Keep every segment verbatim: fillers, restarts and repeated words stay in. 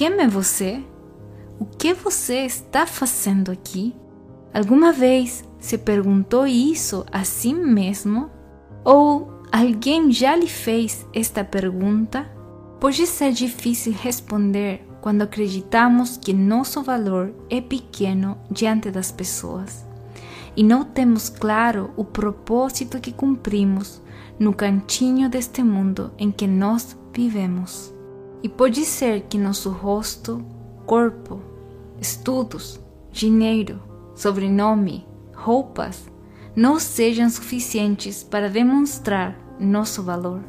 quem é você? O que você está fazendo aqui? Alguma vez se perguntou isso a si mesmo? Ou alguém já lhe fez esta pergunta? Pode ser difícil responder quando acreditamos que nosso valor é pequeno diante das pessoas e não temos claro o propósito que cumprimos no cantinho deste mundo em que nós vivemos. E pode ser que nosso rosto, corpo, estudos, dinheiro, sobrenome, roupas, não sejam suficientes para demonstrar nosso valor.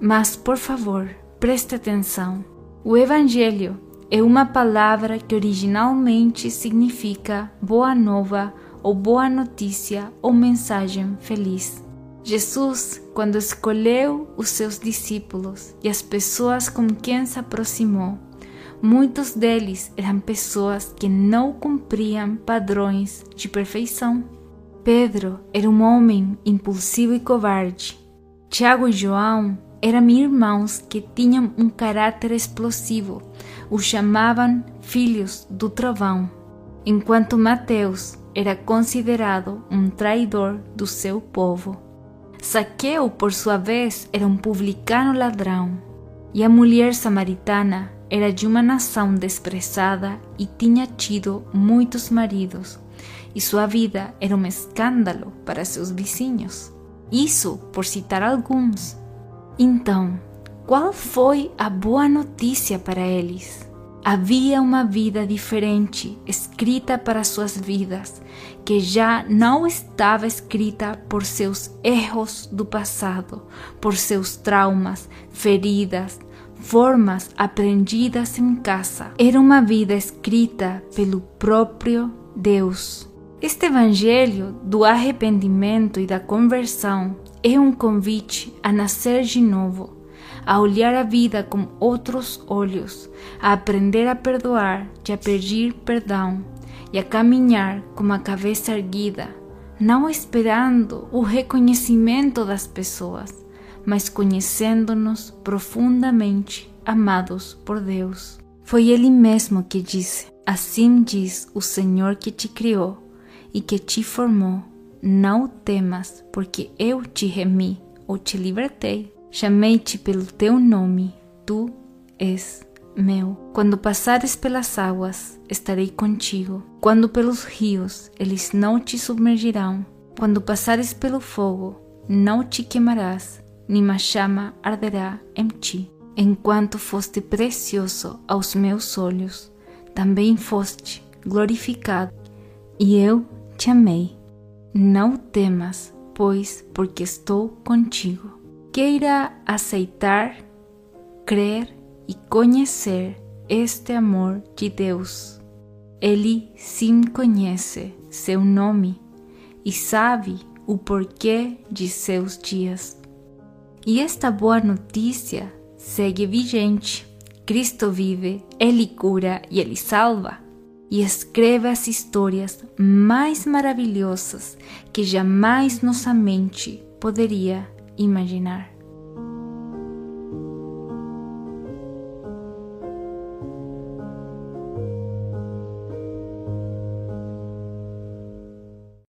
Mas, por favor, preste atenção. O Evangelho é uma palavra que originalmente significa boa nova ou boa notícia ou mensagem feliz. Jesus, quando escolheu os seus discípulos e as pessoas com quem se aproximou, muitos deles eram pessoas que não cumpriam padrões de perfeição. Pedro era um homem impulsivo e covarde. Tiago e João eram irmãos que tinham um caráter explosivo, os chamavam filhos do trovão, enquanto Mateus era considerado um traidor do seu povo. Zaqueu, por sua vez, era um publicano ladrão, e a mulher samaritana era de uma nação desprezada e tinha tido muitos maridos, e sua vida era um escândalo para seus vizinhos. Isso por citar alguns. Então, qual foi a boa notícia para eles? Havia uma vida diferente escrita para suas vidas, que já não estava escrita por seus erros do passado, por seus traumas, feridas, formas aprendidas em casa. Era uma vida escrita pelo próprio Deus. Este evangelho do arrependimento e da conversão é um convite a nascer de novo, a olhar a vida com outros olhos, a aprender a perdoar e a pedir perdão e a caminhar com a cabeça erguida, não esperando o reconhecimento das pessoas, mas conhecendo-nos profundamente amados por Deus. Foi Ele mesmo que disse: assim diz o Senhor que te criou e que te formou, não temas, porque eu te remi ou te libertei. Chamei-te pelo teu nome, tu és meu. Quando passares pelas águas, estarei contigo. Quando pelos rios, eles não te submergirão. Quando passares pelo fogo, não te queimarás, nenhuma chama arderá em ti. Enquanto foste precioso aos meus olhos, também foste glorificado, e eu te amei. Não temas, pois, porque estou contigo. Queira aceitar, crer e conhecer este amor de Deus. Ele sim conhece seu nome e sabe o porquê de seus dias. E esta boa notícia segue vigente. Cristo vive, Ele cura e Ele salva. E escreve as histórias mais maravilhosas que jamais nossa mente poderia imaginar.